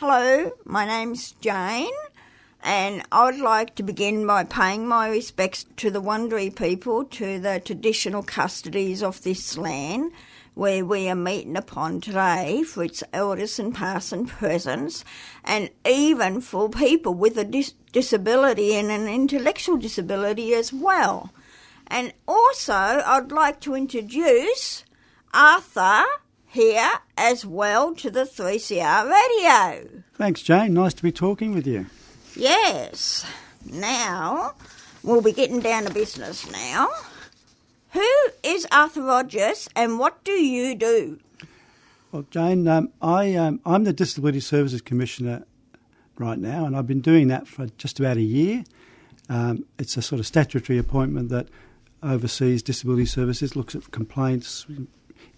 Hello, my name's Jane, and I would like to begin by paying my respects to the Wondery people, to the traditional custodians of this land, where we are meeting upon today for its elders and past and present, and even for people with a disability and an intellectual disability as well. And also, I'd like to introduce Arthur here as well to the 3CR radio. Thanks, Jane. Nice to be talking with you. Yes. Now, we'll be getting down to business now. Who is Arthur Rogers and what do you do? Well, Jane, I'm the Disability Services Commissioner right now, and I've been doing that for just about a year. It's a sort of statutory appointment that oversees disability services, looks at complaints,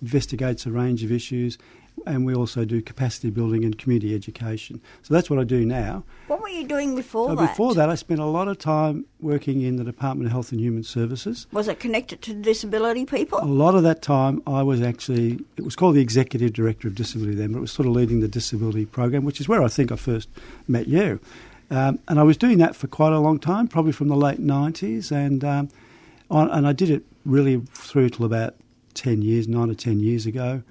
investigates a range of issues, and we also do capacity building and community education. So that's what I do now. What were you doing before that? Before that, I spent a lot of time working in the Department of Health and Human Services. Was it connected to disability people? A lot of that time I was actually, it was called the Executive Director of Disability then, but it was sort of leading the disability program, which is where I think I first met you. And I was doing that for quite a long time, probably from the late 90s, and I did it really through till about 10 years, 9 or 10 years ago.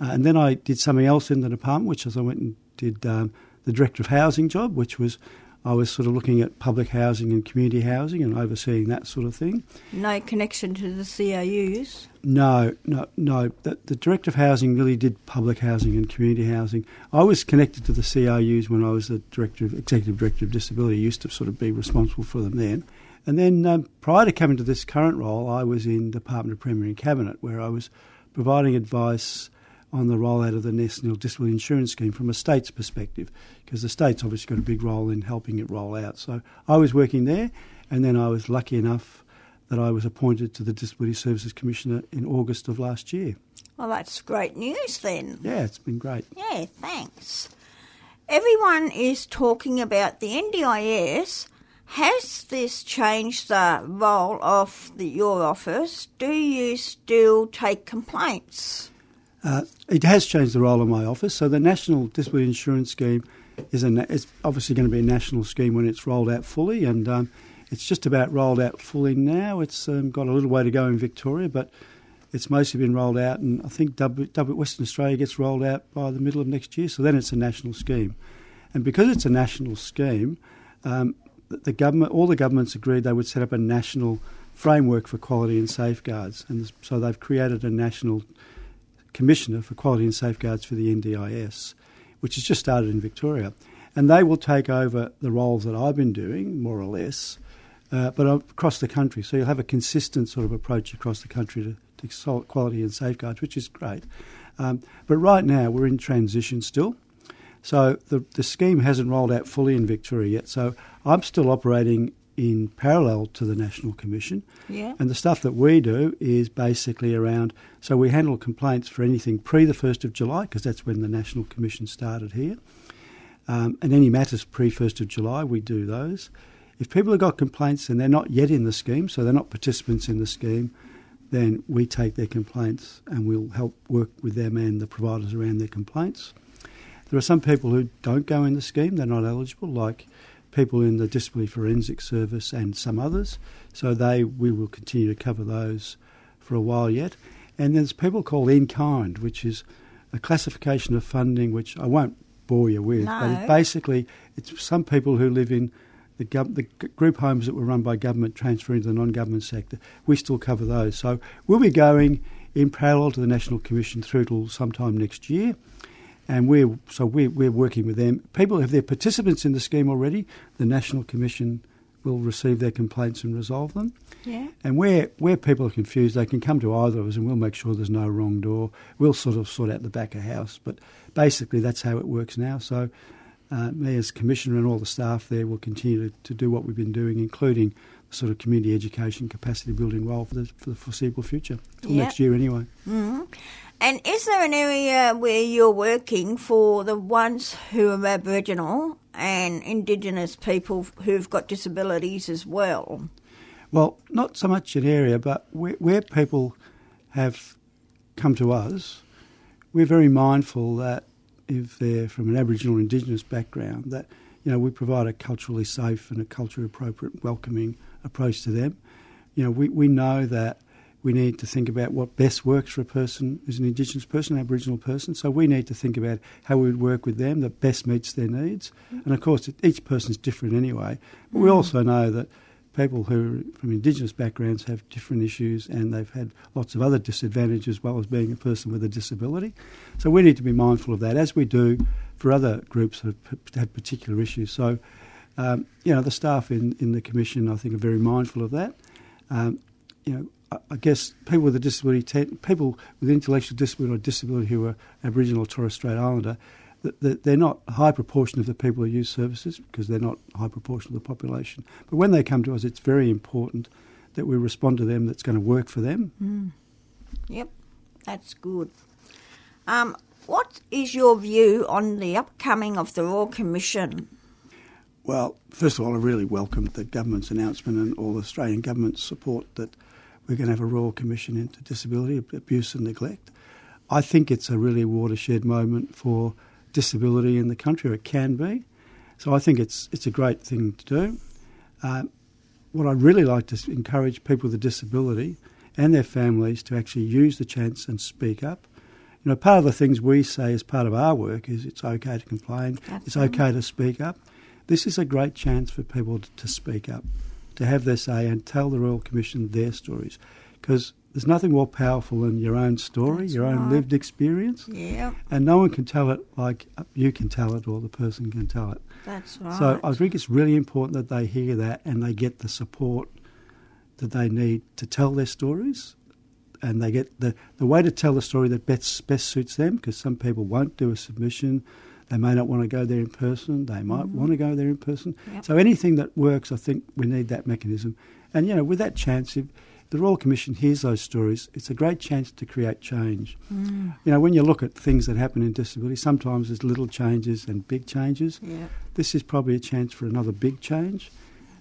And then I did something else in the department, which is I went and did the Director of Housing job, which was I was sort of looking at public housing and community housing and overseeing that sort of thing. No connection to the CRUs? No. The Director of Housing really did public housing and community housing. I was connected to the CRUs when I was the Executive Director of Disability. I used to sort of be responsible for them then. And then prior to coming to this current role, I was in Department of Premier and Cabinet, where I was providing advice on the rollout of the National Disability Insurance Scheme from a state's perspective, because the state's obviously got a big role in helping it roll out. So I was working there, and then I was lucky enough that I was appointed to the Disability Services Commissioner in August of last year. Well, that's great news then. Yeah, it's been great. Yeah, thanks. Everyone is talking about the NDIS. Has this changed the role of your office? Do you still take complaints? It has changed the role of my office. So the National Disability Insurance Scheme is obviously going to be a national scheme when it's rolled out fully, and it's just about rolled out fully now. It's got a little way to go in Victoria, but it's mostly been rolled out, and I think Western Australia gets rolled out by the middle of next year, so then it's a national scheme. And because it's a national scheme, all the governments agreed they would set up a national framework for quality and safeguards, and so they've created a national commissioner for quality and safeguards for the NDIS, which has just started in Victoria, and they will take over the roles that I've been doing, more or less, but across the country. So you'll have a consistent sort of approach across the country to quality and safeguards, which is great. But right now we're in transition still. So the scheme hasn't rolled out fully in Victoria yet, so I'm still operating in parallel to the National Commission. Yeah. And the stuff that we do is basically around, so we handle complaints for anything pre the 1st of July, because that's when the National Commission started here. And any matters pre 1st of July, we do those. If people have got complaints and they're not yet in the scheme, so they're not participants in the scheme, then we take their complaints and we'll help work with them and the providers around their complaints. There are some people who don't go in the scheme, they're not eligible, like people in the Disability Forensic Service and some others, so we will continue to cover those for a while yet. And there's people called in-kind, which is a classification of funding, which I won't bore you with, no. But it's some people who live in the group homes that were run by government transferring to the non-government sector. We still cover those. So we'll be going in parallel to the National Commission through till sometime next year. And we're working with them. People, if they're participants in the scheme already, the National Commission will receive their complaints and resolve them. Yeah. And where people are confused, they can come to either of us and we'll make sure there's no wrong door. We'll sort out the back of house. But basically that's how it works now. So me as Commissioner and all the staff there will continue to do what we've been doing, including the sort of community education, capacity building role for the foreseeable future, till next year anyway. Mm-hmm. And is there an area where you're working for the ones who are Aboriginal and Indigenous people who've got disabilities as well? Well, not so much an area, but where people have come to us, we're very mindful that if they're from an Aboriginal Indigenous background, that, you know, we provide a culturally safe and a culturally appropriate, welcoming approach to them. You know, we know that we need to think about what best works for a person who's an Indigenous person, an Aboriginal person. So we need to think about how we would work with them that best meets their needs. And, of course, each person is different anyway. But we also know that people who are from Indigenous backgrounds have different issues and they've had lots of other disadvantages as well as being a person with a disability. So we need to be mindful of that, as we do for other groups that have particular issues. So, you know, the staff in the Commission, I think, are very mindful of that. You know, I guess people with a disability, people with intellectual disability or disability who are Aboriginal or Torres Strait Islander, they're not a high proportion of the people who use services because they're not a high proportion of the population. But when they come to us, it's very important that we respond to them that's going to work for them. Yep, that's good. What is your view on the upcoming of the Royal Commission? Well, first of all, I really welcomed the government's announcement and all the Australian government's support that we're going to have a Royal Commission into disability, abuse and neglect. I think it's a really watershed moment for disability in the country, or it can be. So I think it's a great thing to do. What I'd really like to encourage people with a disability and their families to actually use the chance and speak up. You know, part of the things we say as part of our work is it's okay to complain, it's okay to speak up. This is a great chance for people to speak up, to have their say and tell the Royal Commission their stories, because there's nothing more powerful than your own story, that's your own lived experience. Yeah. And no one can tell it like you can tell it or the person can tell it. That's right. So I think it's really important that they hear that and they get the support that they need to tell their stories, and they get the way to tell the story that best suits them, because some people won't do a submission. They may not want to go there in person. They might want to go there in person. Yep. So anything that works, I think we need that mechanism. And, you know, with that chance, if the Royal Commission hears those stories, it's a great chance to create change. You know, when you look at things that happen in disability, sometimes there's little changes and big changes. Yep. This is probably a chance for another big change.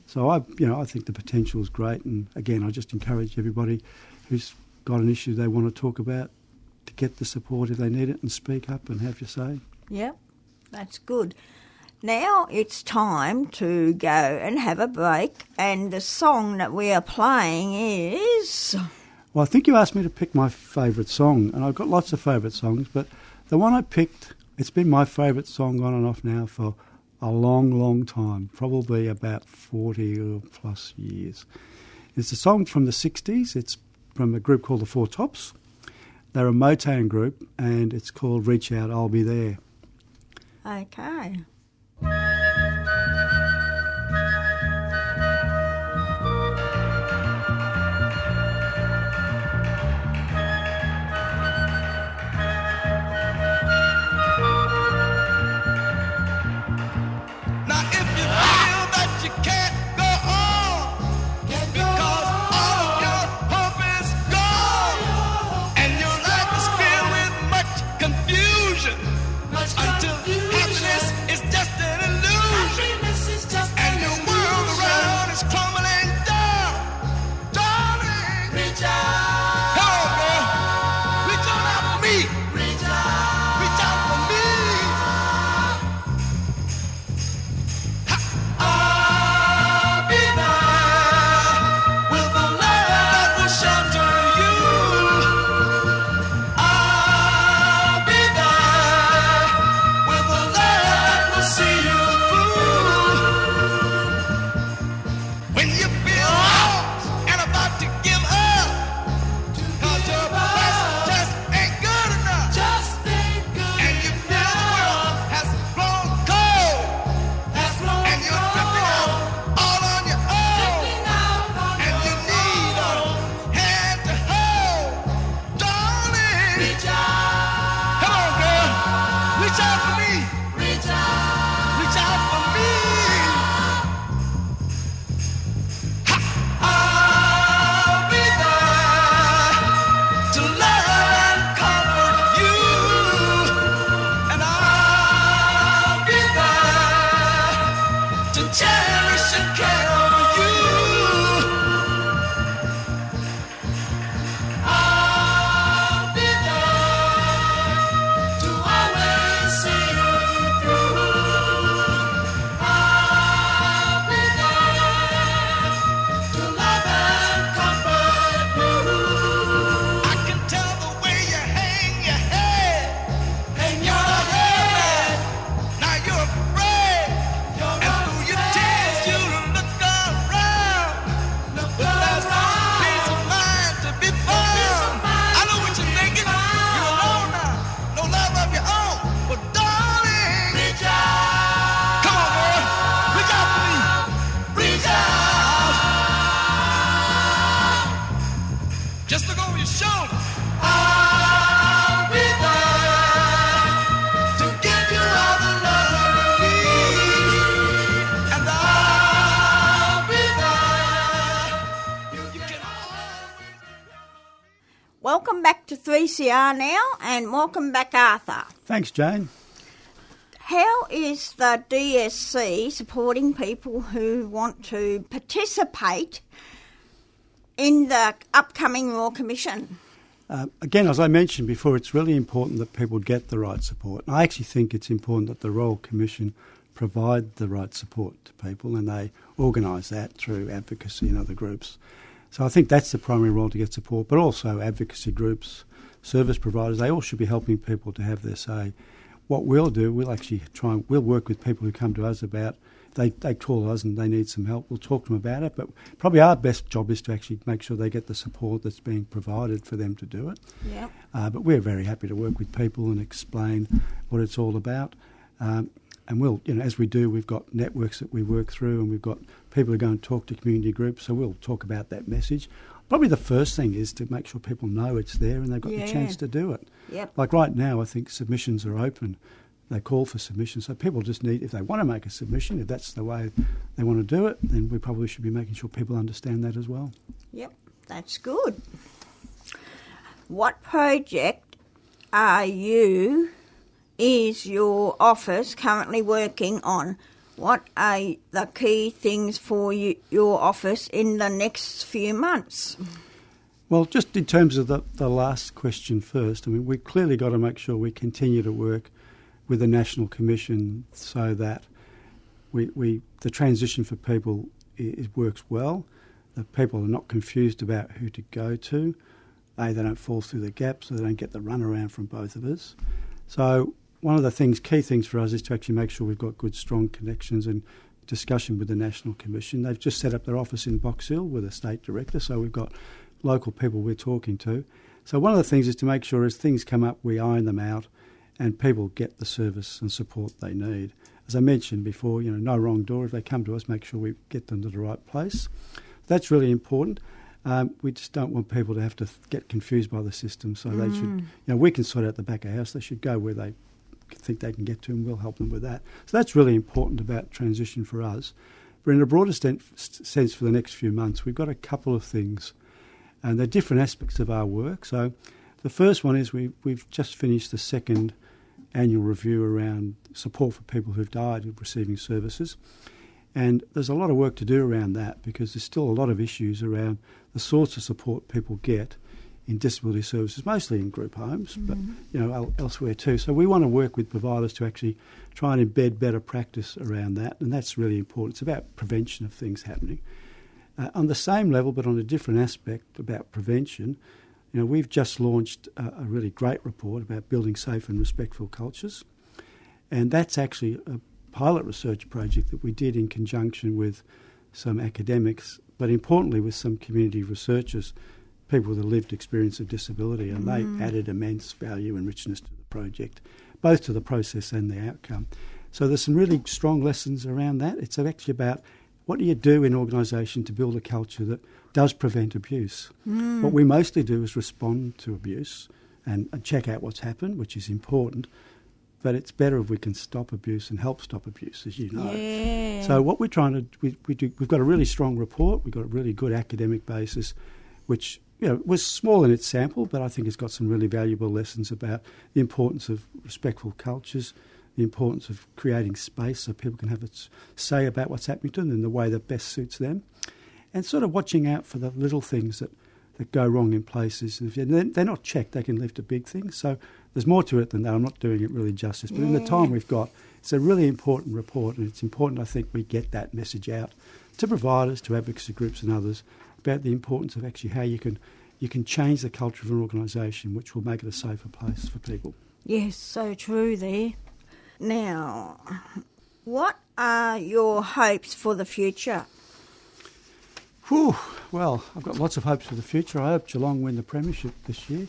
So, I think the potential is great. And, again, I just encourage everybody who's got an issue they want to talk about to get the support if they need it and speak up and have your say. Yeah. That's good. Now it's time to go and have a break, and the song that we are playing is... Well, I think you asked me to pick my favourite song, and I've got lots of favourite songs, but the one I picked, it's been my favourite song on and off now for a long, long time, probably about 40 or plus years. It's a song from the 60s. It's from a group called The Four Tops. They're a Motown group, and it's called Reach Out, I'll Be There. Okay. Until happiness is back to 3CR now, and welcome back, Arthur. Thanks, Jane. How is the DSC supporting people who want to participate in the upcoming Royal Commission? Again, as I mentioned before, it's really important that people get the right support. And I actually think it's important that the Royal Commission provide the right support to people, and they organise that through advocacy and other groups. So I think that's the primary role, to get support, but also advocacy groups, service providers, they all should be helping people to have their say. What we'll do, we'll work with people who come to us about, they call us and they need some help, we'll talk to them about it, but probably our best job is to actually make sure they get the support that's being provided for them to do it. Yep. But we're very happy to work with people and explain what it's all about. And we'll, as we do, we've got networks that we work through, and we've got people who go and talk to community groups, so we'll talk about that message. Probably the first thing is to make sure people know it's there and they've got the chance to do it. Yep. Like right now, I think submissions are open. They call for submissions. So people just need, if they want to make a submission, if that's the way they want to do it, then we probably should be making sure people understand that as well. Yep, that's good. What project is your office currently working on? What are the key things for your office in the next few months? Well, just in terms of the last question first, I mean, we've clearly got to make sure we continue to work with the National Commission so that the transition for people works well, that people are not confused about who to go to, they don't fall through the gaps, so they don't get the runaround from both of us. So one of the key things for us is to actually make sure we've got good, strong connections and discussion with the National Commission. They've just set up their office in Box Hill with a state director, so we've got local people we're talking to. So one of the things is to make sure as things come up, we iron them out and people get the service and support they need. As I mentioned before, no wrong door. If they come to us, make sure we get them to the right place. That's really important. We just don't want people to have to get confused by the system, so they should, we can sort out the back of house, they should go where they think they can get to, and we'll help them with that. So that's really important about transition for us. But in a broader sense for the next few months, we've got a couple of things, and they're different aspects of our work. So the first one is we've just finished the second annual review around support for people who've died of receiving services. And there's a lot of work to do around that, because there's still a lot of issues around the sorts of support people get in disability services, mostly in group homes, but elsewhere too. So we want to work with providers to actually try and embed better practice around that, and that's really important. It's about prevention of things happening. On the same level, but on a different aspect about prevention, we've just launched a really great report about building safe and respectful cultures, and that's actually a pilot research project that we did in conjunction with some academics, but importantly with some community researchers, people with a lived experience of disability, and they added immense value and richness to the project, both to the process and the outcome. So there's some really strong lessons around that. It's actually about what do you do in an organisation to build a culture that does prevent abuse. What we mostly do is respond to abuse and check out what's happened, which is important, but it's better if we can stop abuse and help stop abuse, as you know. Yeah. So what we're trying to we've got a really strong report, we've got a really good academic basis, which was small in its sample, but I think it's got some really valuable lessons about the importance of respectful cultures, the importance of creating space so people can have a say about what's happening to them in the way that best suits them, and sort of watching out for the little things that go wrong in places. And if they're not checked, they can lead to big things. So there's more to it than that. I'm not doing it really justice. But in the time we've got, it's a really important report, and it's important, I think, we get that message out to providers, to advocacy groups and others about the importance of actually how you can change the culture of an organisation, which will make it a safer place for people. Yes, so true there. Now, what are your hopes for the future? Whew, well, I've got lots of hopes for the future. I hope Geelong win the premiership this year.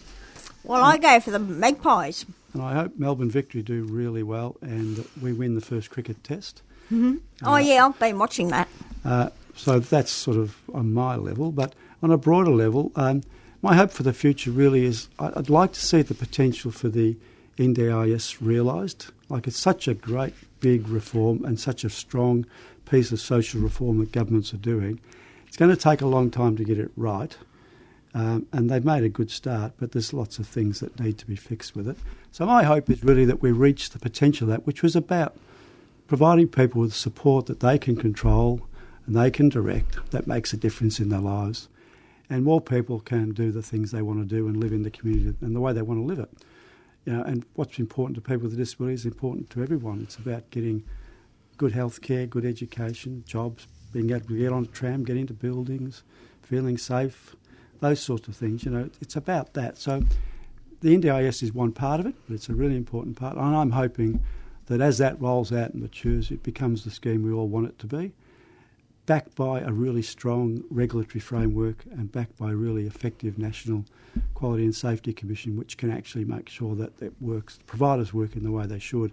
Well, I go for the Magpies. And I hope Melbourne Victory do really well and we win the first cricket test. Mm-hmm. I've been watching that. So that's sort of on my level. But on a broader level, my hope for the future really is I'd like to see the potential for the NDIS realised. Like, it's such a great big reform and such a strong piece of social reform that governments are doing. It's going to take a long time to get it right, And they've made a good start, but there's lots of things that need to be fixed with it. So my hope is really that we reach the potential of that, which was about providing people with support that they can control and they can direct, that makes a difference in their lives. And more people can do the things they want to do and live in the community and the way they want to live it. You know, and what's important to people with disabilities is important to everyone. It's about getting good health care, good education, jobs, being able to get on a tram, get into buildings, feeling safe, those sorts of things. You know, it's about that. So the NDIS is one part of it, but it's a really important part. And I'm hoping that as that rolls out and matures, it becomes the scheme we all want it to be, backed by a really strong regulatory framework and backed by a really effective National Quality and Safety Commission, which can actually make sure that it works, providers work in the way they should.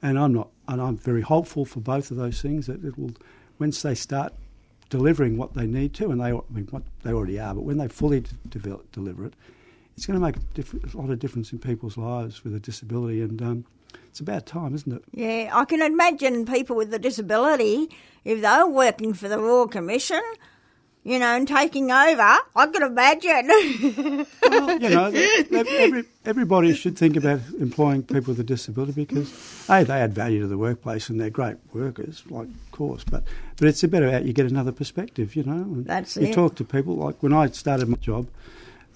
And I'm very hopeful for both of those things, that it will, once they start delivering what they need to, and they already are, but when they fully deliver it, it's going to make a lot of difference in people's lives with a disability, and it's about time, isn't it? Yeah, I can imagine people with a disability, if they were working for the Royal Commission, you know, and taking over, I can imagine. Well, you know, everybody should think about employing people with a disability because, A, they add value to the workplace and they're great workers, like, of course, but it's about you get another perspective, you know. And that's it. You talk to people. Like when I started my job,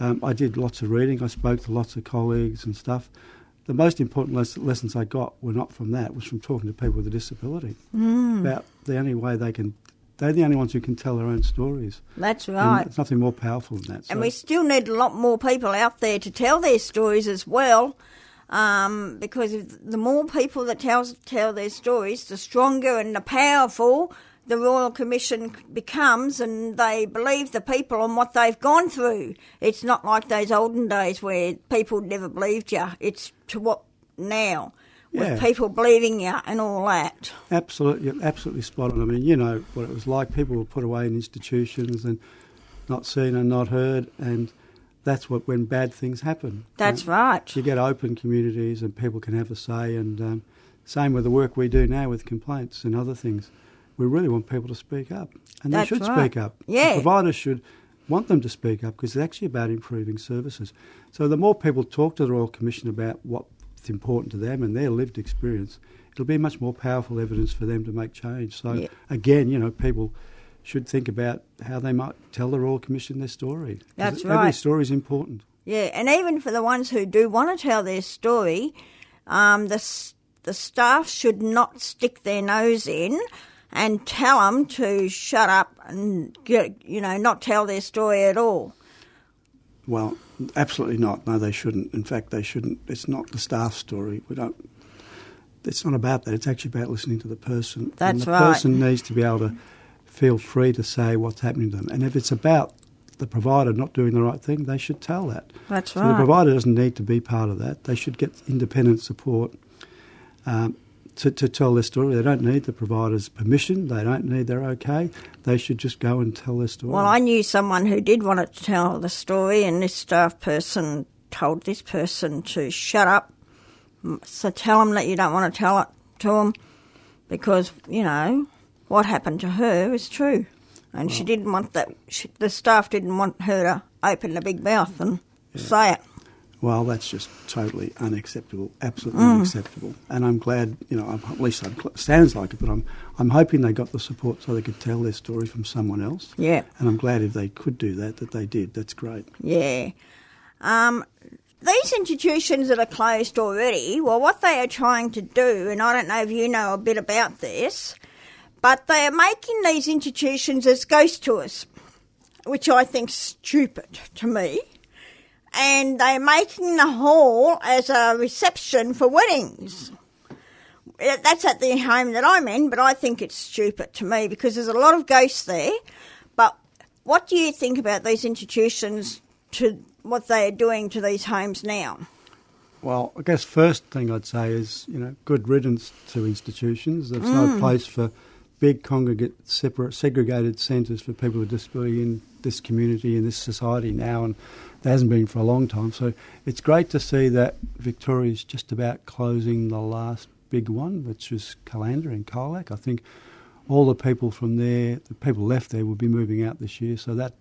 I did lots of reading. I spoke to lots of colleagues and stuff. The most important lessons I got were not from that, was from talking to people with a disability about the only way they can. They're the only ones who can tell their own stories. That's right. There's nothing more powerful than that. So. And we still need a lot more people out there to tell their stories as well, because the more people that tell their stories, the stronger and the powerful the Royal Commission becomes, and they believe the people on what they've gone through. It's not like those olden days where people never believed you. It's to what now. Yeah. With people believing you and all that. Absolutely, absolutely spot on. I mean, you know what it was like. People were put away in institutions and not seen and not heard, and that's when bad things happen. That's right. You get open communities and people can have a say, and same with the work we do now with complaints and other things. We really want people to speak up, and they should speak up. Yeah. The providers should want them to speak up because it's actually about improving services. So the more people talk to the Royal Commission about what's important to them and their lived experience, it'll be much more powerful evidence for them to make change. So again, you know, people should think about how they might tell the Royal Commission their story. That's right. Every story is important. Yeah, and even for the ones who do want to tell their story, the staff should not stick their nose in and tell them to shut up and, you know, not tell their story at all. Well, absolutely not. No, they shouldn't. In fact, they shouldn't. It's not the staff story. It's not about that. It's actually about listening to the person. That's right. And the person needs to be able to feel free to say what's happening to them. And if it's about the provider not doing the right thing, they should tell that. That's right. So the provider doesn't need to be part of that. They should get independent support to tell their story. They don't need the provider's permission. They don't need their okay. They should just go and tell their story. Well, I knew someone who did want to tell the story, and this staff person told this person to shut up. So tell them that you don't want to tell it to them because, you know, what happened to her is true. And she didn't want that. The staff didn't want her to open the big mouth and say it. Well, that's just totally unacceptable, absolutely unacceptable. And I'm glad, you know, at least it sounds like it, but I'm hoping they got the support so they could tell their story from someone else. Yeah. And I'm glad if they could do that they did. That's great. Yeah. These institutions that are closed already, well, what they are trying to do, and I don't know if you know a bit about this, but they are making these institutions as ghost tours, which I think's stupid to me. And they're making the hall as a reception for weddings. That's at the home that I'm in, but I think it's stupid to me because there's a lot of ghosts there. But what do you think about these institutions, to what they are doing to these homes now? Well, I guess first thing I'd say is, you know, good riddance to institutions. There's no place for big congregate, separate, segregated centres for people with disability in this community, in this society now, and there hasn't been for a long time. So it's great to see that Victoria's just about closing the last big one, which is Calandra and Colac. I think all the people from there, the people left there, will be moving out this year. So that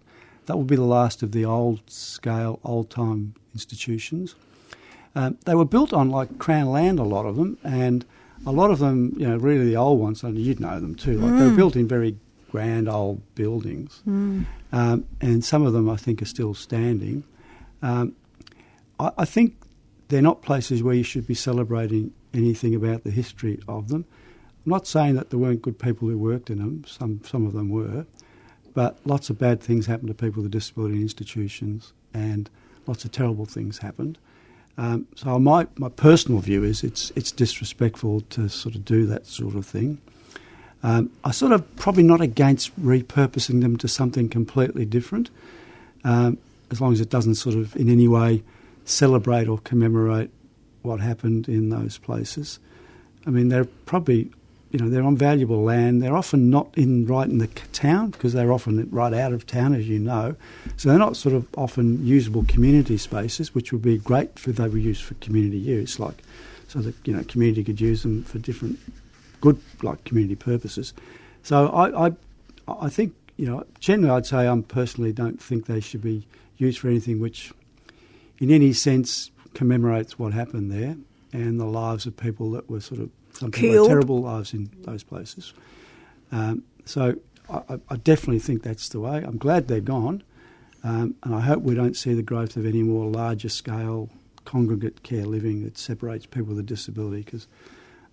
That will be the last of the old-scale, old-time institutions. They were built on, like, Crown land, a lot of them, and a lot of them, you know, really the old ones, and you'd know them too, like they were built in very grand old buildings, and some of them I think are still standing. I think they're not places where you should be celebrating anything about the history of them. I'm not saying that there weren't good people who worked in them, some of them were, but lots of bad things happened to people with disability institutions and lots of terrible things happened. So my personal view is it's disrespectful to sort of do that sort of thing. I'm sort of probably not against repurposing them to something completely different, as long as it doesn't sort of in any way celebrate or commemorate what happened in those places. I mean, they're probably, you know, they're on valuable land. They're often not right in the town because they're often right out of town, as you know. So they're not sort of often usable community spaces, which would be great if they were used for community use, like so that, you know, community could use them for different good, like, community purposes. So I think, you know, generally I'd say I personally don't think they should be used for anything which in any sense commemorates what happened there and the lives of people that were sort of sometimes terrible lives in those places. So I definitely think that's the way. I'm glad they're gone, and I hope we don't see the growth of any more larger scale congregate care living that separates people with a disability, because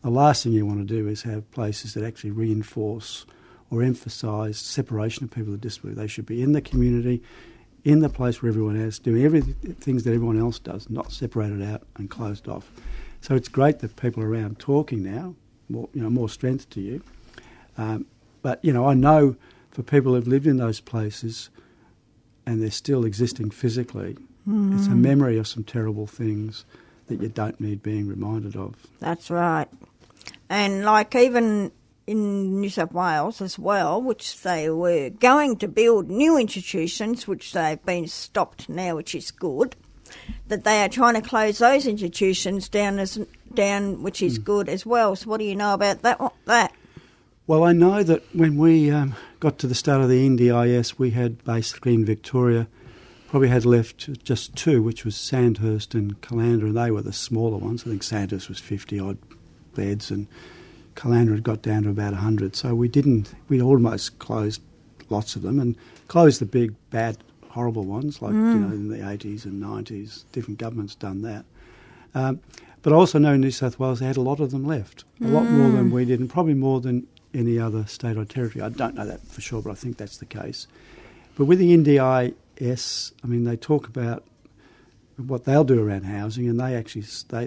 the last thing you want to do is have places that actually reinforce or emphasise separation of people with disability. They should be in the community, in the place where everyone else, doing things that everyone else does, not separated out and closed off. So it's great that people are around talking now, more strength to you. But, you know, I know for people who've lived in those places and they're still existing physically, it's a memory of some terrible things that you don't need being reminded of. That's right. And like even in New South Wales as well, which they were going to build new institutions, which they've been stopped now, which is good, that they are trying to close those institutions down, which is good as well. So what do you know about that? Well, I know that when we got to the start of the NDIS, we had basically in Victoria probably had left just two, which was Sandhurst and Calandra, and they were the smaller ones. I think Sandhurst was 50-odd beds, and Calandra had got down to about 100. So we almost closed lots of them and closed the big, bad, horrible ones, like, you know, in the 80s and 90s. Different governments done that. But I also know in New South Wales they had a lot of them left, a lot more than we did, and probably more than any other state or territory. I don't know that for sure, but I think that's the case. But with the NDI... Yes, I mean, they talk about what they'll do around housing, and they actually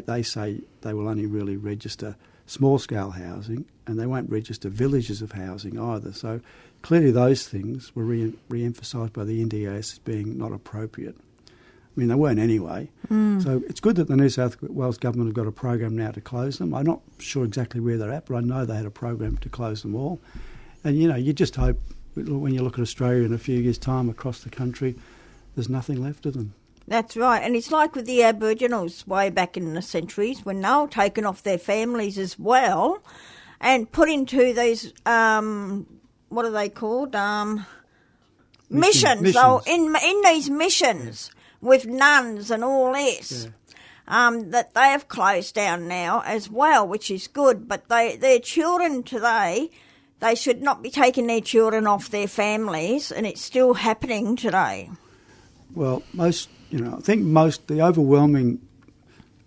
they say they will only really register small-scale housing, and they won't register villages of housing either. So clearly those things were re-emphasised by the NDIS as being not appropriate. I mean, they weren't anyway. So it's good that the New South Wales government have got a program now to close them. I'm not sure exactly where they're at, but I know they had a program to close them all. And, you know, you just hope when you look at Australia in a few years' time across the country, there's nothing left of them. That's right. And it's like with the Aboriginals way back in the centuries when they were taken off their families as well and put into these, what are they called? Missions. They were in these missions with nuns and all this. Yeah. That they have closed down now as well, which is good. But their children today... They should not be taking their children off their families, and it's still happening today. Well, the overwhelming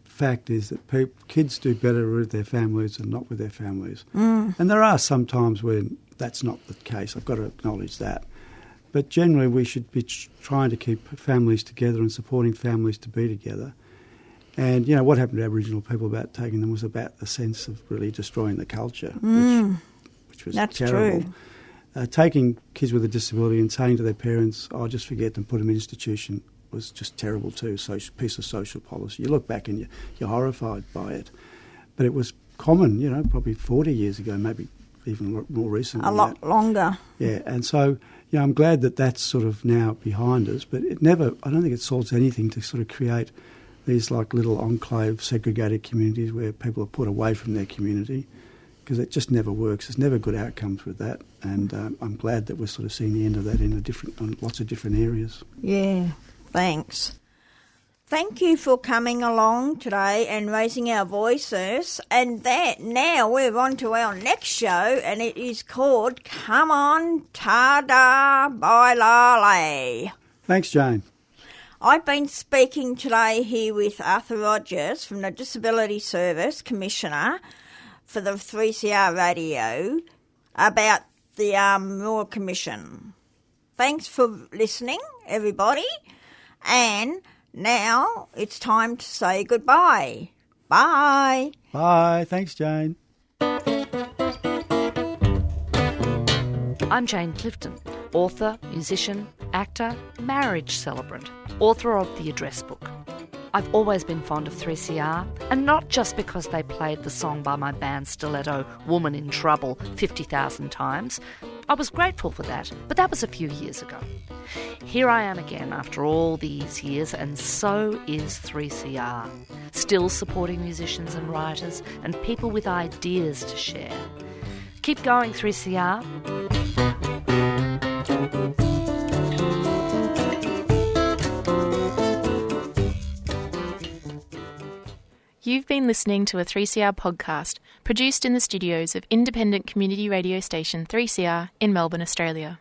fact is that kids do better with their families than not with their families. And there are some times when that's not the case. I've got to acknowledge that. But generally we should be trying to keep families together and supporting families to be together. And, you know, what happened to Aboriginal people about taking them was about the sense of really destroying the culture, which was terrible. True. Taking kids with a disability and saying to their parents, "Oh, just forget them, put them in an institution," was just terrible too. So piece of social policy. You look back and you're horrified by it, but it was common, you know, probably 40 years ago, maybe even more recently. A lot longer. Yeah, and so, you know, I'm glad that that's sort of now behind us. But I don't think it solves anything to sort of create these like little enclave segregated communities where people are put away from their community. because it just never works. There's never good outcomes with that, and I'm glad that we're sort of seeing the end of that in lots of different areas. Yeah, thanks. Thank you for coming along today and raising our voices. And that now we're on to our next show, and it is called Come On Tada Bailale. Thanks, Jane. I've been speaking today here with Arthur Rogers from the Disability Service Commissioner for the 3CR Radio about the Royal Commission. Thanks for listening, everybody. And now it's time to say goodbye. Bye. Bye. Thanks, Jane. I'm Jane Clifton, author, musician, actor, marriage celebrant, author of The Address Book. I've always been fond of 3CR, and not just because they played the song by my band Stiletto, Woman in Trouble, 50,000 times. I was grateful for that, but that was a few years ago. Here I am again after all these years, and so is 3CR, still supporting musicians and writers and people with ideas to share. Keep going, 3CR. You've been listening to a 3CR podcast produced in the studios of independent community radio station 3CR in Melbourne, Australia.